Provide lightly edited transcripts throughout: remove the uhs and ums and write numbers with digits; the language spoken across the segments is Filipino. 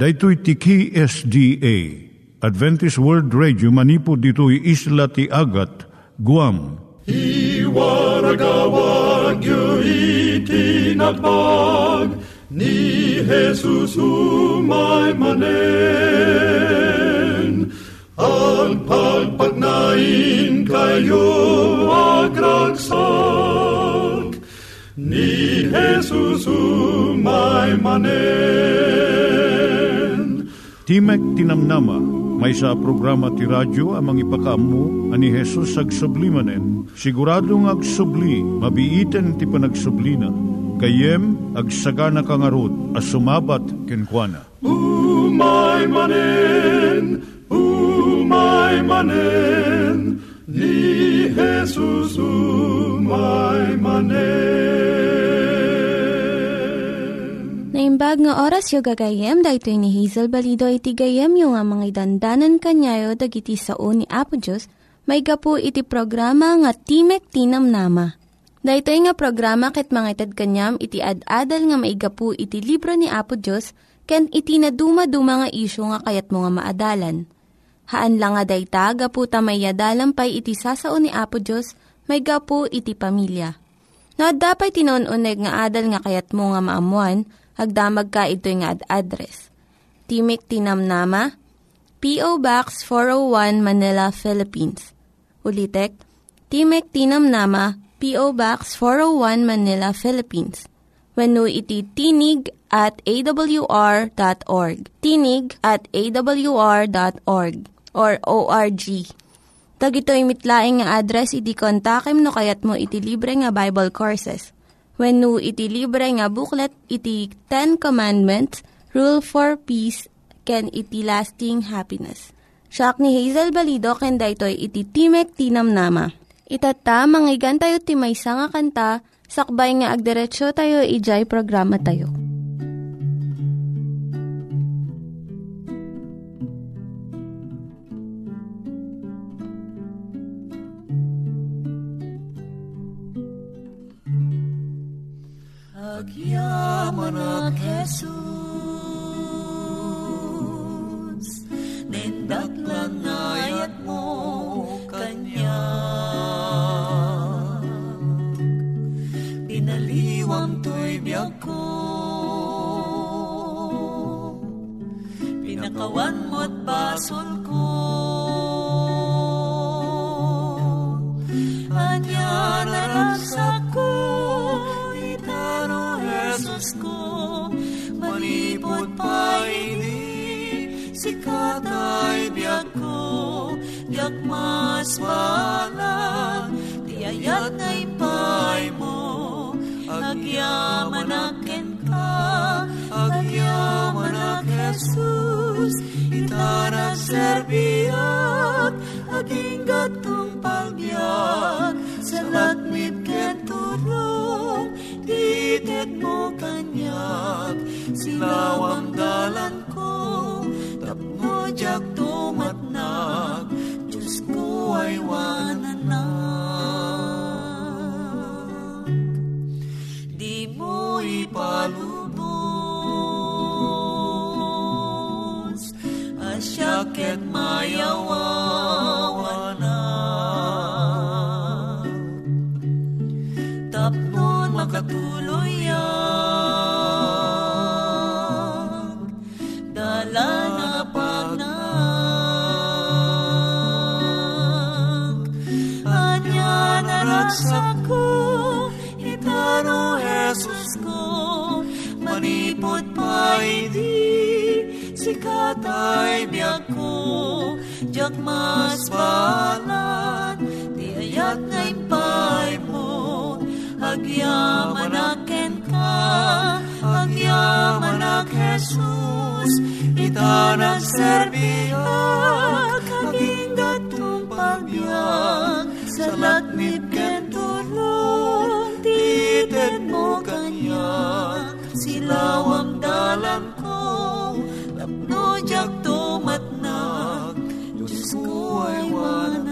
Daitui tiki SDA, Adventist World Radio, manipod ditoy isla ti Agat, Guam. I waragawag yu itinatpag, ni Jesus umay manen. Ang pagpagnain kayo agraksak, ni Jesus umay manen. Timek Tinamnama, may sa programa ti radyo amang ipakaammo ani Hesus agsublimanen. Siguradong agsubli, mabiiten ti panagsublina. Kayem agsagana kangarod a sumabat kenkuana. Umay manen, ni Hesus umay manen. Naimbag nga oras yung gagayem, dahil ni Hazel Balido iti gagayem yung nga mga dandanan kanyayo dag iti sao ni Apo Diyos, may gapu iti programa nga Timek Tinamnama. Dahil nga programa ket mangitad kanyam iti ad-adal nga may gapu iti libro ni Apo Diyos, ken iti na dumaduma nga isyo nga kayat mga maadalan. Haan lang nga dayta, gapu tamayadalampay iti sao ni Apo Diyos, may gapu iti pamilya. No, dapat tinon-uneg nga adal nga kayat mo nga maamuan, agdamag ka ito'y nga address. Timek Tinamnama, P.O. Box 401 Manila, Philippines. Ulitek, Timek Tinamnama, P.O. Box 401 Manila, Philippines. Wenno iti tinig@awr.org. Tinig@awr.org or ORG. Tag ito'y mitlaing nga address, iti kontakem no kayat mo iti libre nga Bible Courses. Wenno iti libre nga booklet, iti Ten Commandments, Rule for Peace, ken iti Lasting Happiness. Siak ni Hazel Balido, ken daytoy iti Timek Tinamnama. Itata, manggigan tayo ti maysa nga kanta, sakbay nga agderetsyo tayo, ijay programa tayo. Agyaman ak Jesus, nindaklan ayat mo kanya. Pinaliwang to'y biyag ko, pinakawan mo't basol ko. Anya na nagsak ko, itaro Jesus ko, malipot pa ini, sikat ay biyag ko, diak mas walang, tiayat na impay mo. Agyaman akin ka, agyaman ak Jesus, itarang serbiyak, aging gatong palbiyak, sa lakmit keturong, titit mo kanyak, silaw ang dalan ko, tapno jak tumatnak, Diyos ko ay wananak. Di mo ipalubos, asyak at mayawawanak, tapno makatuluyan, dala na pagnak. Anya na ragsak ko, itano Jesus ko, manipot pa hindi, sikat ay biyag ko, diak mas balat, tiayat na impay mo. Agyaman akin ka, agyaman ak Jesus, itarang serbiyak, aging gatong pagbiyak, sa lakmit kentulong, titit mo kanyak, silaw ang dalan ko, tapno jak tumatnak, Diyos ko ay wananak.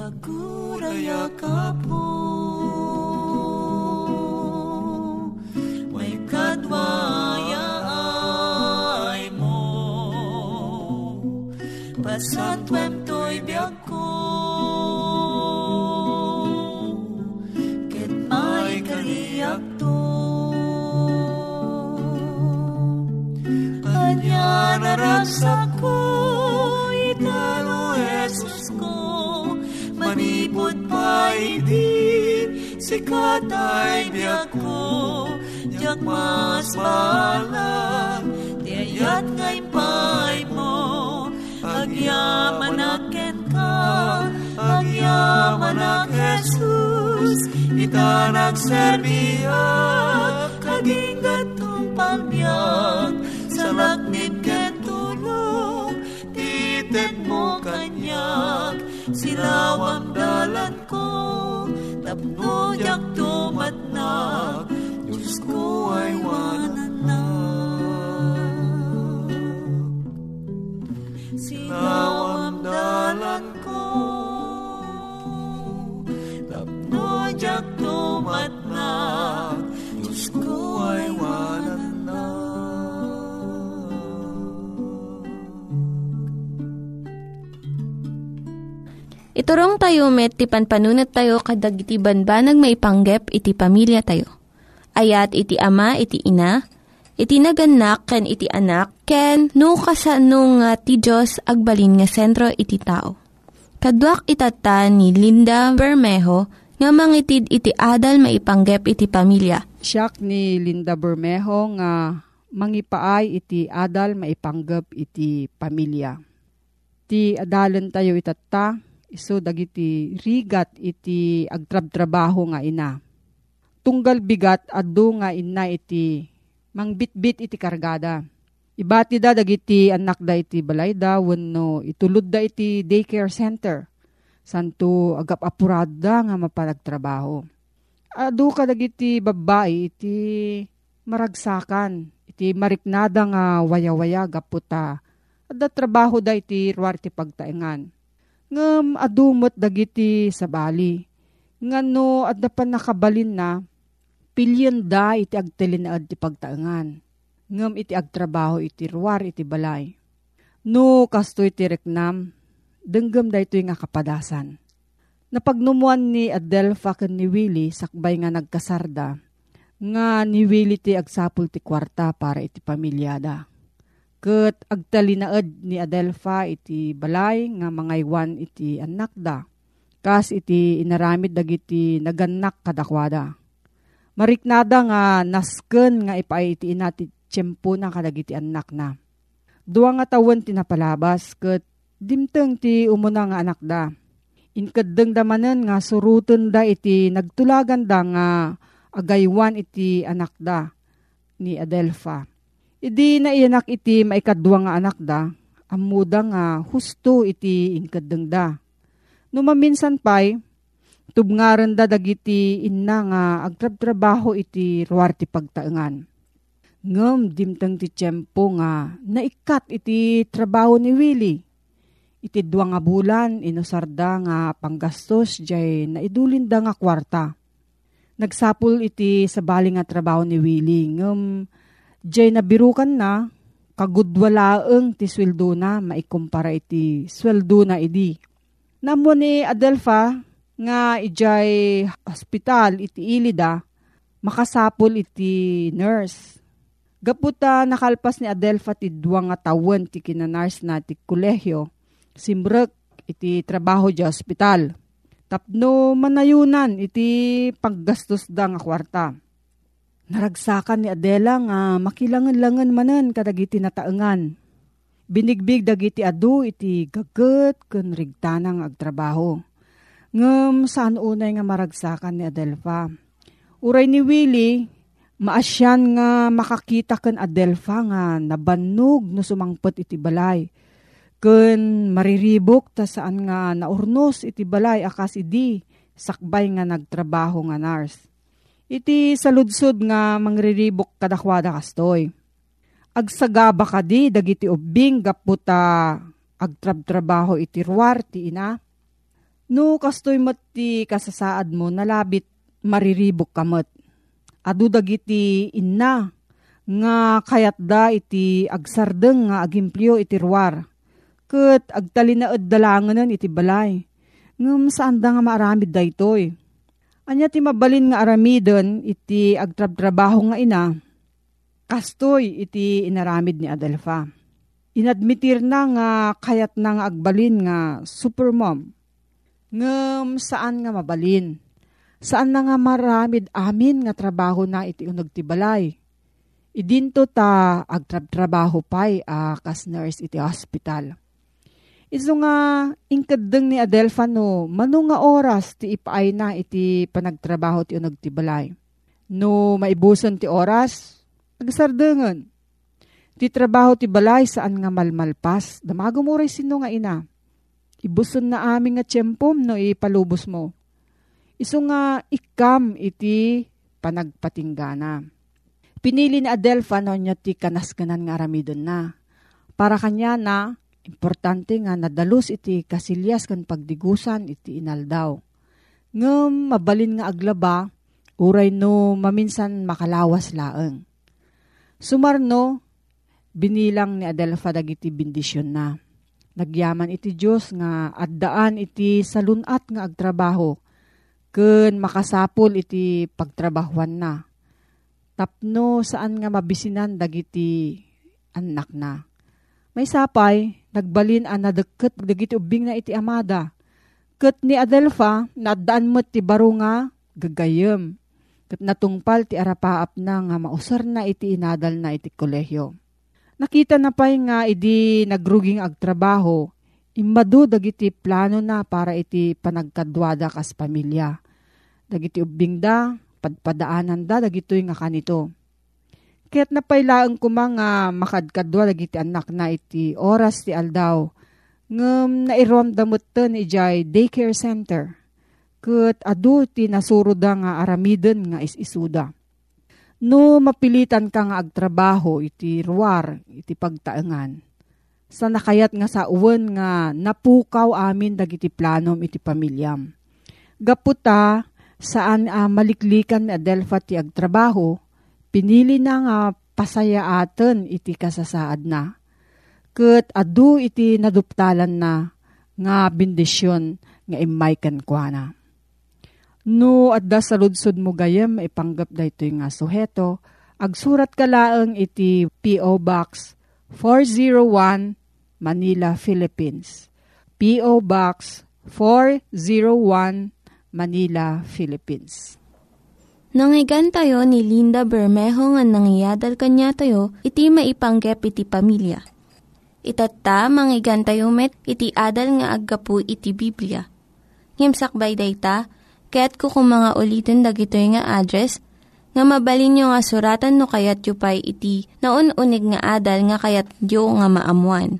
Aguraya ka po, basot wem toy biag ko ket mai kaliak to kanya naragsak ko italo Jesus ko manipod pa'y din sikat ay biag ko jak mas balang tiayat ngay pa'y mo. Agyaman ka, agyaman Jesus, ita nagserbiya, kagingat kong pambiyak, sa laknit ken tulog, titet mo kanyak, silawang dalan ko, tapnoyak tumatnak, Diyos ko ay wananak. Silaw ang dalan ko, tapnodyak tumatnak, Diyos ko ay wananak. Iturong tayo met, ti panpanunat tayo kadag iti banbanag maipanggep iti pamilya tayo. Ayat iti ama, iti ina, iti naganak, ken iti anak, ken no kasano nga ti Diyos agbalin nga sentro iti tao. Kaduak itatan ni Linda Bermejo nga mangitid iti adal maipanggep iti pamilya. Siak ni Linda Bermejo nga mangipaay iti adal maipanggep iti pamilya. Ti adalan tayo itata, iso dagiti rigat iti agtrab-trabaho nga ina. Tunggal bigat addo nga ina iti mangbitbit iti kargada. Ibati da dagiti anak da iti balay da wenno itulod da iti daycare center. Santo agap apurada nga mapanagtrabaho. Adu ka dagiti babae iti maragsakan, iti mariknada nga waya-waya gaputa. Adda trabaho da iti ruar iti pagtaengan. Ngem adumot dagiti sabali. Ngano adda pan nakabalin na pilyon da iti agtilinaad ti pagtaengan. Ngem iti agtrabaho iti ruar iti balay. No kasto iti reknam, denggam da ito'y nga kapadasan. Napagnumuan ni Adelfa ken ni Willy, sakbay nga nagkasarda, nga ni Willy ti agsapul ti kwarta para iti pamilyada. Ket agtalinaad ni Adelfa iti balay nga mangaywan iti anak da. Kas iti inaramid dagiti naganak kadakwada. Mariknada nga nasken nga ipaiti inati tiyempo na kadagiti anak na. Dua nga tawen ti napalabas ket dimteng ti umuna nga anak da. Inkadeng damanen nga suruten da iti nagtulagan da nga agaywan iti anak da ni Adelfa. Idi naianak iti maikadua nga anak da, amuda nga husto iti inkadeng da. Numaminsan pay, tubngaren da dagiti inna nga agtrab-trabaho iti ruar ti pagtaengan. Ngem dimteng ti tiyempo nga naikat iti trabaho ni Willy. Iti 2 nga bulan inusarda nga panggastos jay naidulin da nga kwarta. Nagsapul iti sabali nga trabaho ni Willy. Ngem jay nabirukan na kagudwalaeng ti sweldo na maikumpara iti sweldo na idi. Namo ni Adelfa nga ijay hospital iti ilida, makasapol iti nurse. Gaputa nakalpas ni Adelfa ti 2 nga tawen ti kinanars na ti kolehiyo, simrek iti trabaho di hospital. Tapno manayunan iti paggastos da nga kwarta. Naragsakan ni Adela nga makilangan-langan manan kadagiti nataengan. Binigbig dagiti adu iti gaget ken rigtanang agtrabaho. Ngem saan unay nga maragsakan ni Adelfa. Uray ni Willy, maasyan nga makakita ken Adelfa nga nabannog no sumangpet iti balay. Ken mariribok ta saan nga naurnos iti balay akas idi sakbay nga nagtrabaho nga nurse. Iti saludsod nga mangriribok kadakwada kastoy. Agsagaba kadi dagiti ubbing gaputa agtrab-trabaho iti ruar ti ina. No kastoy met ti kasasaad mo nalabit mariribok kamet. Adu dagiti inna nga kayatda iti agsardeng nga agimplyo iti ruar. ket agtalin na addalanganan iti balay. Ngem saanda nga maaramid daytoy. Anya ti mabalin nga aramiden iti agtrabtrabaho nga ina. Kastoy iti inaramid ni Adelfa. Inadmitir na nga kayat na nga agbalin nga supermom. Ngem saan nga mabalin? Saan na nga maramid amin nga trabaho na iti uneg ti balay? Idinto ta agtrabtrabaho pay kas nurse iti hospital. Iso nga ingkaddeng ni Adelfa no, mano nga oras ti ipaay na iti panagtrabaho ti uneg ti balay. No maibuson ti oras, agsardengen. Ti trabaho ti balay saan nga malmalpas, damagumuray sino nga ina. Ibuson na aming nga tiyempom no ipalubos mo. Iso nga ikam iti panagpatinggana. Pinili ni Adelfa no niya ti kanaskanan nga aramidon na. Para kanya na, importante nga nadalus iti kasilyas kan pagdigusan iti inal daw. Ngem mabalin nga aglaba, uray no maminsan makalawas laeng. Sumarno, binilang ni Adelfa dagiti bendisyon na. Nagyaman iti Diyos nga addaan iti salunat nga agtrabaho, ken makasapol iti pagtrabahuan na. Tapno saan nga mabisinan dagiti anak na. May sapay, nagbalin ang nadagkat dagiti ubing na iti amada. Ket ni Adelfa, nadaan mo ti baro nga gagayem. Ket natungpal ti arapaap na nga mausar na iti inadal na iti kolehyo. Nakita na pay nga idi nagruging agtrabaho, immadu dagiti plano na para iti panagkadwada kas pamilya. Dagiti ubing da, padpadaanan da, dagito'y nga kanito. Kaya't napailaan ko mga makadkadwa dagiti anak na iti oras ti aldaw. Ngam nairamdamot to ni Jai Daycare Center. Kat adu ti nasuro da nga aramiden nga isisuda. No mapilitan ka nga agtrabaho iti ruar, iti pagtaengan. Sa nakayat nga sa uwan nga napukaw amin dagiti planom iti pamilyam. Gaputa, saan maliklikan ni Adelfa ti agtrabaho, pinili na nga pasayaaten iti kasasaad na. Ket adu iti naduptalan na nga bendisyon nga imayken kuana. No adda sa ludsod mo gayem ipanggap daytoy nga suheto, agsurat ka laeng iti PO Box 401 Manila, Philippines. PO Box 401 Manila, Philippines. Nangyigan tayo ni Linda Bermejo nga nangyadal kanya tayo, iti maipanggep iti pamilya. Itata, manggigan tayo met, iti adal nga aggapu iti Biblia. Ngimsakbay dayta, kaya't kukumanga ulitin dagito nga address, nga mabalin nyo nga suratan no kayat yu pay iti naun-unig nga adal nga kayat yu nga maamuan.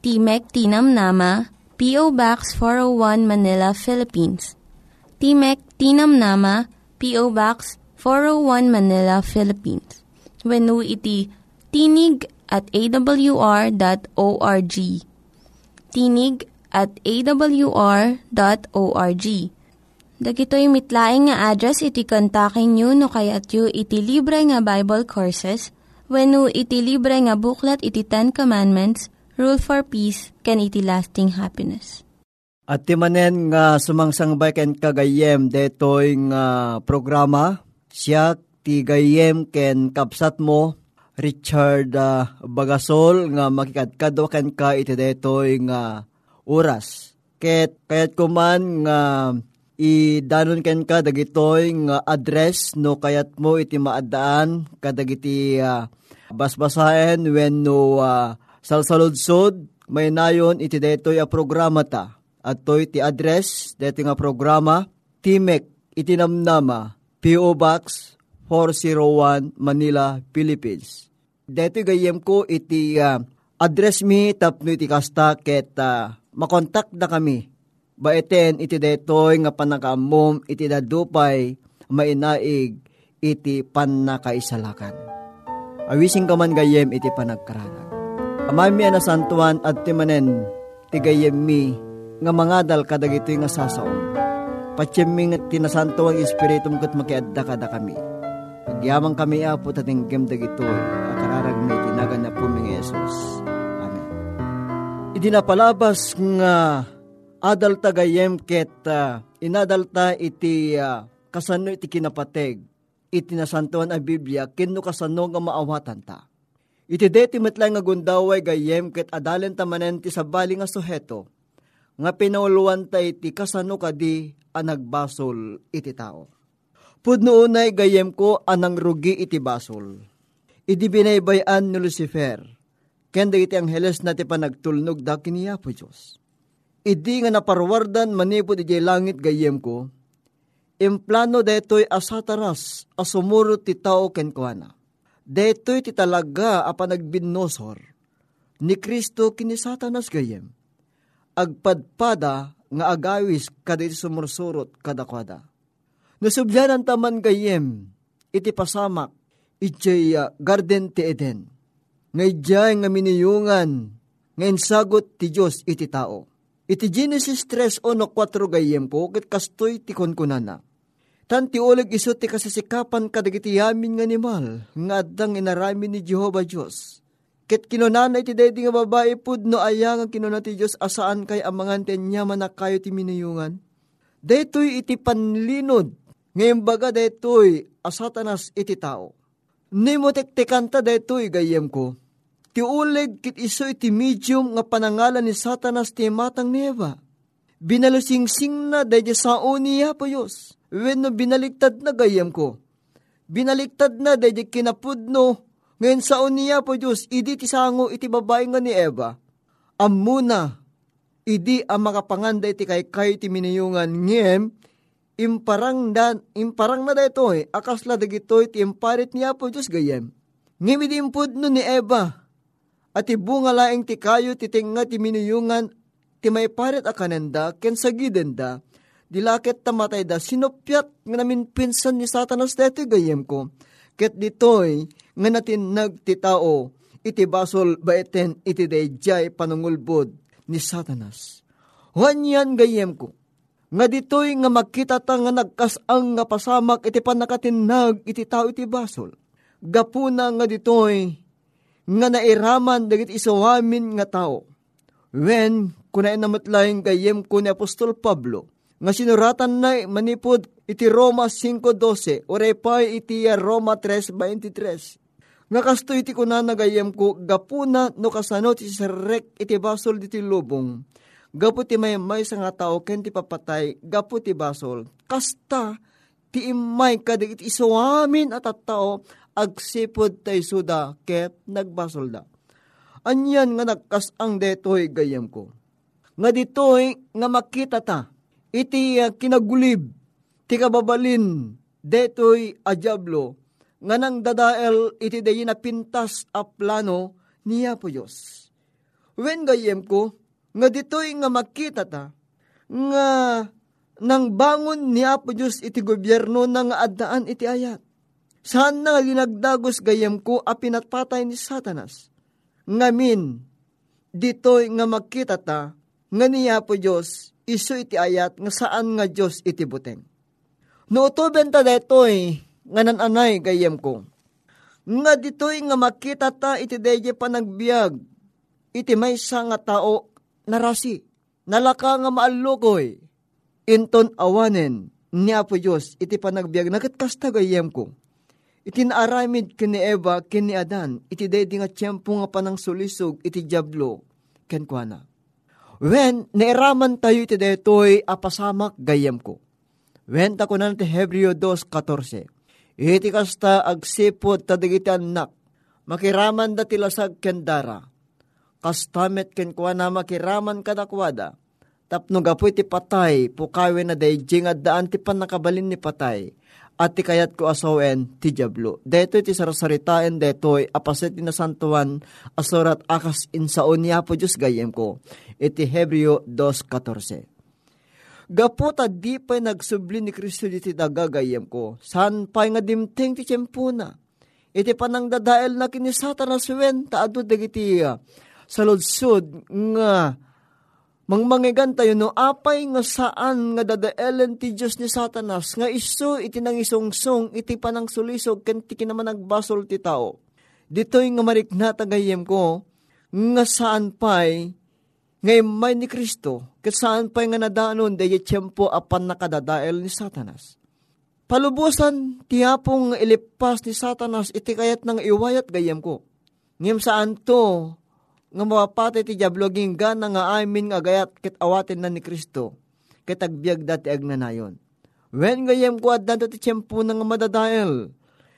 Timek Tinamnama, P.O. Box 401 Manila, Philippines. Timek Tinamnama, P.O. Box 401 Manila, Philippines. Wenno iti tinig@awr.org. Tinig@awr.org. Dagitoy mitlaing nga address iti kontakin nyo no kayat yu iti libre nga Bible Courses wenno iti libre nga buklat iti Ten Commandments, Rule for Peace, ken iti Lasting Happiness. At timanen nga sumangsangabay ken kagayem detoy nga programa siya ti gayem ken kapsat mo Richard Bagasol nga makikadkadwa ken ka iti detoy nga oras. Ket kayat kuman nga idanon ken ka dagitoy nga address no kayat mo iti maadaan kadagiti basbasaen wenno salsaludsod maynayon iti detoy a programa ta. At to'y ti address, dito nga programa, Timek Itinamnama, P.O. Box 401, Manila, Philippines. Dito gayem ko iti address mi tapno iti kasta ket makontak na kami. Baiten iti detoy nga panakaamom iti dadupay mainaig iti panakaisalakan. Awising ka man gayem iti panagkaranag. Amami na santuan at timanen ti gayem mi nga mangadal kadag ito yung asasaon. Patsyeming at tinasanto ang espiritum kat makiadda-kada kami. Pagyamang kami apot at inggemdag ito, akararag may tinagan na po mga Yesus. Amen. Idinapalabas nga adal tagayem ket inadalta iti kasano iti kinapateg. Iti nasantuan a Biblia kenno kasano nga maawatan ta. Iti deti metlang nga gundaway gayem ket adalen tamanen ti sabali nga suheto. Nga pinauluan ta iti kasano kadi a nagbasol iti tao. Pudno unay gayem ko anang rugi iti basol. Idi binaybayan ni Lucifer. Kenda iti angheles na ti panagtulnog da kiniya po Diyos. Idi nga naparwardan manipod iti langit gayem ko, implano detoy a Satanas a sumurot ti tao kenkuana. Detoy ti talaga a panagbinnosor ni Kristo kini Satanas gayem. Agpadpada nga agawis kada iti sumursurot kadakwada. Nasubyanan taman gayem iti pasamak iti garden ti Eden. Ngaydiyay nga miniyungan, ngayon sagot ti Diyos iti tao. Iti Genesis 3:1-4 gayem ko, kit kastoy ti konkunana. Tanti ulag iso ti kasasikapan kadagiti yamin ng animal, nga adang inarami ni Jehova Dios. Kit kinunana iti daydi nga babae pudno ayang ang kinunana ti Diyos asaan kay amangan tenya manakayo ti miniyungan. Daytoy iti panlinod, ngayon baga daytoy asatanas iti tao. Nimo tektekanta daytoy gayem ko. Ti uleg kit iso iti medium nga panangalan ni Satanas ti matang ni Eva. Binalusing-sing na daydi sao niya po Diyos. Wenno binaliktad na gayem ko. Binaliktad na daydi kinapudno. Ngayon sao niya po Diyos. Idi ti sango iti babae nga ni Eva. Amuna, idi ang makapanganda iti kaykay ti miniyungan ngem. Imparang na daytoy. Akasla dagitoy ti imparit niya po Diyos gayem. Ngem idi impudno ni Eva. At ibunga laing ti kayo titinga ti miniyungan ti may paret a kanenda ken sagidenda dilaket tamatay da sinopyat nga namin pinsan ni Satanas deti gayem ko ket ditoy nga natin nagtitao iti basol baeten iti dayjay panungulbod ni Satanas. Wanyan gayem ko nga ditoy nga makita ta nga nagkasang nga pasamak iti panakatinag iti tao iti basol. Gapuna nga ditoy nga nairaman dagit isawamin nga tao. Wen, kunay namatlaing gayem ko ni Apostol Pablo, nga sinuratan na manipod iti Roma 5:12, oray pa iti Roma 3:23. Nga kasto iti kunan na gayem ko, gapuna no kasano ti sarek iti basol diti lubong, gapu ti may sa nga tao ken ti papatay, gapu ti basol, kasta ti imay kadagit isawamin at tao, agsipod tayo suda, ket nagbasol da. Anyan nga nagkasang detoy gayam ko. Nga ditoy nga makita ta, iti kinagulib, ti kababalin, detoy a diablo, nga nang dadael iti dayi na pintas a plano niya po Diyos. Wen gayam ko, nga ditoy nga makita ta, nga nang bangon niya po Diyos iti gobyerno na nga addaan iti ayat. Saan na linagdagos gayem ko a pinatpatay ni Satanas? Ngamin, ditoy nga makita ta, nga niya po Diyos, iso iti ayat, nga saan nga Diyos iti buteng. Nootuben ta detoy, nga nananay gayem ko. Nga ditoy nga makita ta, iti deje panagbiag, iti may nga tao, narasi, nalaka nga maalukoy, inton awanen, niya po Diyos, iti panagbiag, nakitkasta gayem ko. Itinaramid kini Eva, kini Adan, iti dedi nga tiyempo nga panang sulisog, iti diablo, kenkwana. Wen, nairaman tayo iti detoy, apasamak gayem ko. Wen, takunan ti Hebreo 2:14. Iti kasta agsipod tadigiti anak, makiraman da tilasag kendara. Kastamet kenkwana makiraman kadakwada. Tapno gapu iti patay, pukawen na dayjing addaan ti panakabalin ni patay. At tikayat ko asawen ti diablo. Detoy ti sarasaritaan detoy apaset ti nasantuan asurat akas insao niya po Diyos gayem ko. Iti Hebreo 2:14. Gaputa di pa'y nagsubli ni Kristo diti daga gayem ko. San pa'y nga dimteng ti tiyempuna. Iti panang dadael na kini Satanas wen taadod dagiti saludsud nga mangmangigan tayo no, apay nga saan nga dadaelen ti Diyos ni Satanas, nga iso iti nangisungsong, iti panang sulisog, ken ti kinamanagbasol ti tao. Dito'y nga mariknata gayem ko, nga saan pa'y Ngay may ni Kristo, kasaan pa nga nadaanon, daya tiyempo apan nakadadael ni Satanas. Palubusan, tiyapong ilipas ni Satanas, iti kayat ng iwayat gayam ko. Ngem saan to, nga mapatay ti diabloging gana nga amin nga gayat, kit awatin na ni Kristo, kit agbiag dati agnanayon. Wen gayam ko, at danto ti tiyempo ng madadael,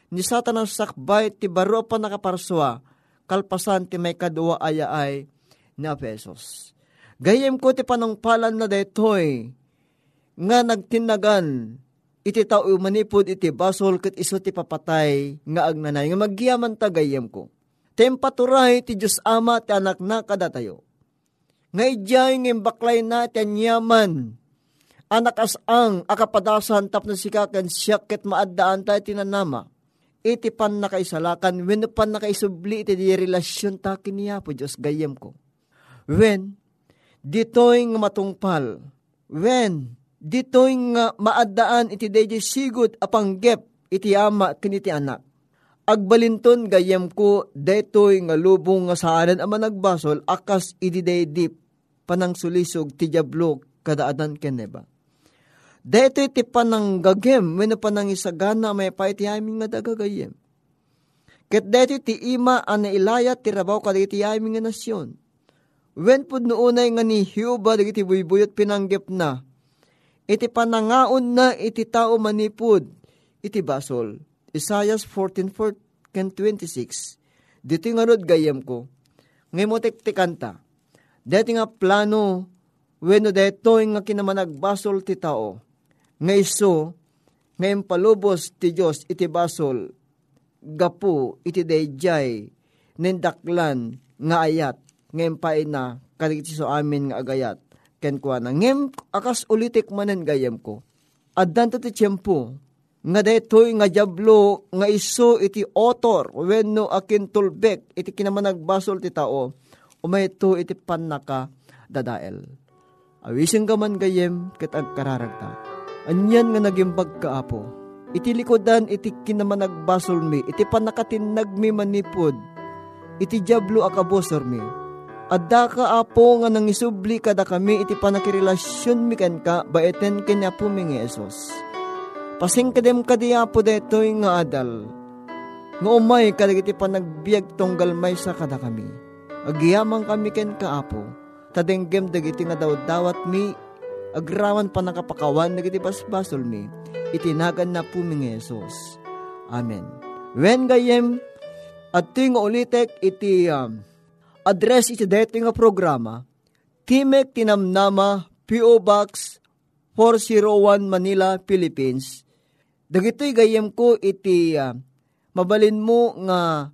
ni Satanas sakbay, ti baro pa nakaparswa, kalpasan ti may kadwa ayaay na pesos. Gayem ko ti panangpalan na daytoy nga nagtinagan iti tao manipod iti basol ket isu ti papatay nga agnanay nga maggiaman ta gayem ko. Tempaturay ti Dios Ama ti anak na kadatayo. Ngaydjay ngem baklay na ti anyaman. Anak asang akapadasan tapno sikaken siak ket maaddaan ta ti tinamnama. Iti pan nakaisalakan wenno pan nakaisubli iti di relasyon ta kiniya po Dios gayem ko. When ditoy nga matungpal, when ditoy nga maadaan iti dayjay sigud apanggep iti ama ken iti anak. Agbalinton gayem ko daytoy nga lubong nga saanen a managbasol akas idi daydip panangsulisog ti diablo kadaadan ken Eva. Daytoy ti pananggagem wenno panangisagana maypay ti amin nga dagagayem. Ket daytoy ti ima an ilayat ti rabaw kadagiti amin nga nasyon. Wen pud noonay nga ni Hyubad iti buybuyot pinanggep na, iti panangaon na iti tao manipod, iti basol. Isaiah 14:4-26. Dito nga rod gayem ko, ngayon mo tiktikanta, dati nga plano, weno dito nga kinamanagbasol ti tao, ngayon so, ngayon palubos ti Diyos iti basol, gapu iti dayjay, nindaklan nga ayat, ngem pae na kadagiti so amin nga agayat ken kuana ngem akas ulitik manen gayem ko addan ti tiempo nga daytoy nga diablo nga isu iti otor wenno akin tulbek iti kinamanagbasol ti tao umayto iti pannaka dadael awisen gaman gayem ket agkararagta anyan nga nagimbag kaapo iti likodan iti kinamanagbasol mi iti pannakatinag mi manipod iti diablo akabosor mi. Adda ka apo nga nangisubli kada kami iti panakirelasyon mi kenka baeten kenya po mi nga Yesus. Pasingkadem kadi apo daytoy nga adal. Nga umay kadagiti panagbiag tonggal maysa kada kami. Agyaman kami kenka apo. Tadenggem dagiti nga dawdawat mi agrawan panakapakawan dagiti basbasol mi. Itinagan na po mi nga Yesus. Amen. Wen gayem at ting ulitek iti address iti daytoy nga programa, Timek Tinamnama, P.O. Box 401 Manila, Philippines. Dagitoy gayem ko iti mabalin mo nga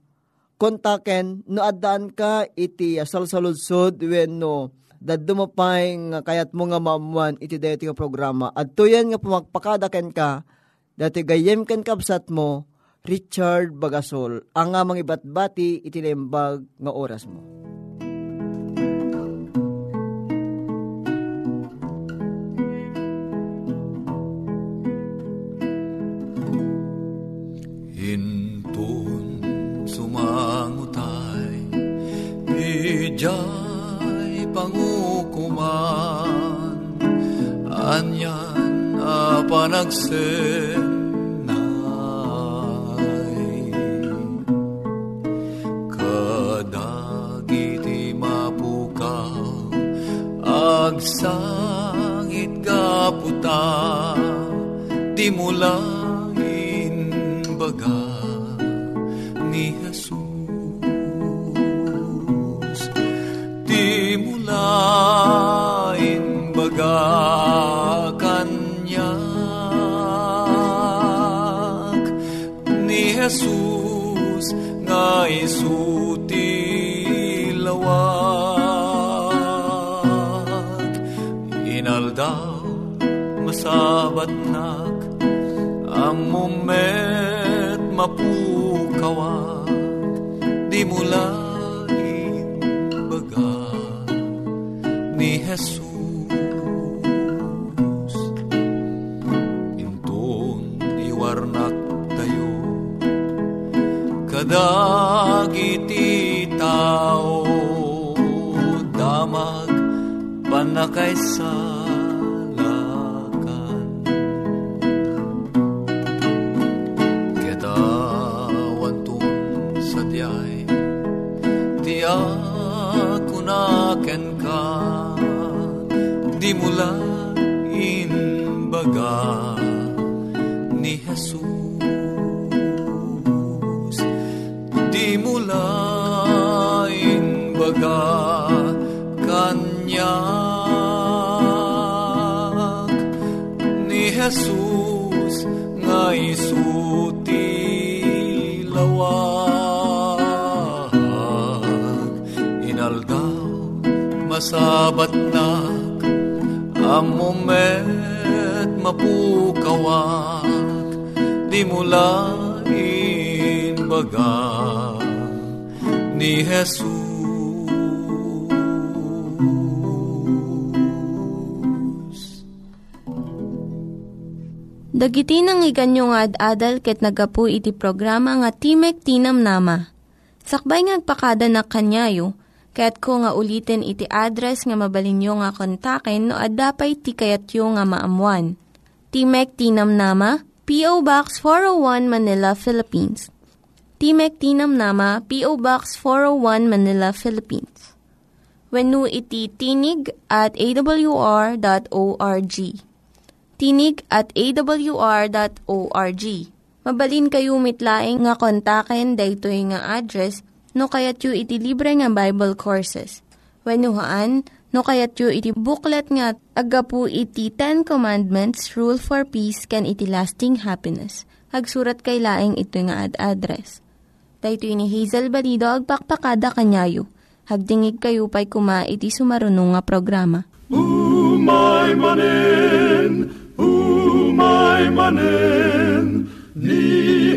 kontaken no addaan ka iti salsaludsod wenno daddumapay nga kayat mo nga maamuan iti daytoy nga programa. Adto yan nga pumagpakadaken ka, dati gayem ken kabsat mo, Richard Bagasol, ang nga mangibatbati iti lembag nga oras mo. Jay pangukuman anyan apanagsenay kadagiti mapukaw agsangit gaputa timulain baga ni Jesus lain baga kanyak ni Jesus nga isu ti lawag inaldaw masabatnak ang mumet mapukawak di mula ni Jesus intun iwarnak tayo kadagiti tao damag nakay salakan. Kita wantun sadiay, tiya kunaken ka, di mula inbaga ni Jesus, di mula inbaga. Jesus nga isuti lawag inaldaw masabat na amumet mapukawak di mulain baga ni Jesus. Dagiti nangiganyo nga ad-adal ket nagapu iti programa nga Timek Tinamnama. Sakbay ngagpakada na kanyayo, ket ko nga ulitin iti address nga mabalinyo nga kontaken no ad-dapay tikayatyo nga maamuan. Timek Tinamnama, P.O. Box 401 Manila, Philippines. Timek Tinamnama, P.O. Box 401 Manila, Philippines. Wenno iti tinig at awr.org. Tinig at awr.org. Mabalin kayo mitlaing nga kontaken daytoy nga address no kayatyo iti libre nga Bible Courses. Wennohaan no kayatyo iti booklet nga agapu iti 10 Commandments, Rule for Peace, can iti lasting happiness. Hagsurat kay laing itoy nga ad-address. Daytoy ni Hazel Balido agpakpakada kanyayo. Hagdingig kayo pay kuma iti sumarunong nga programa. Umay manen, umay manen, ni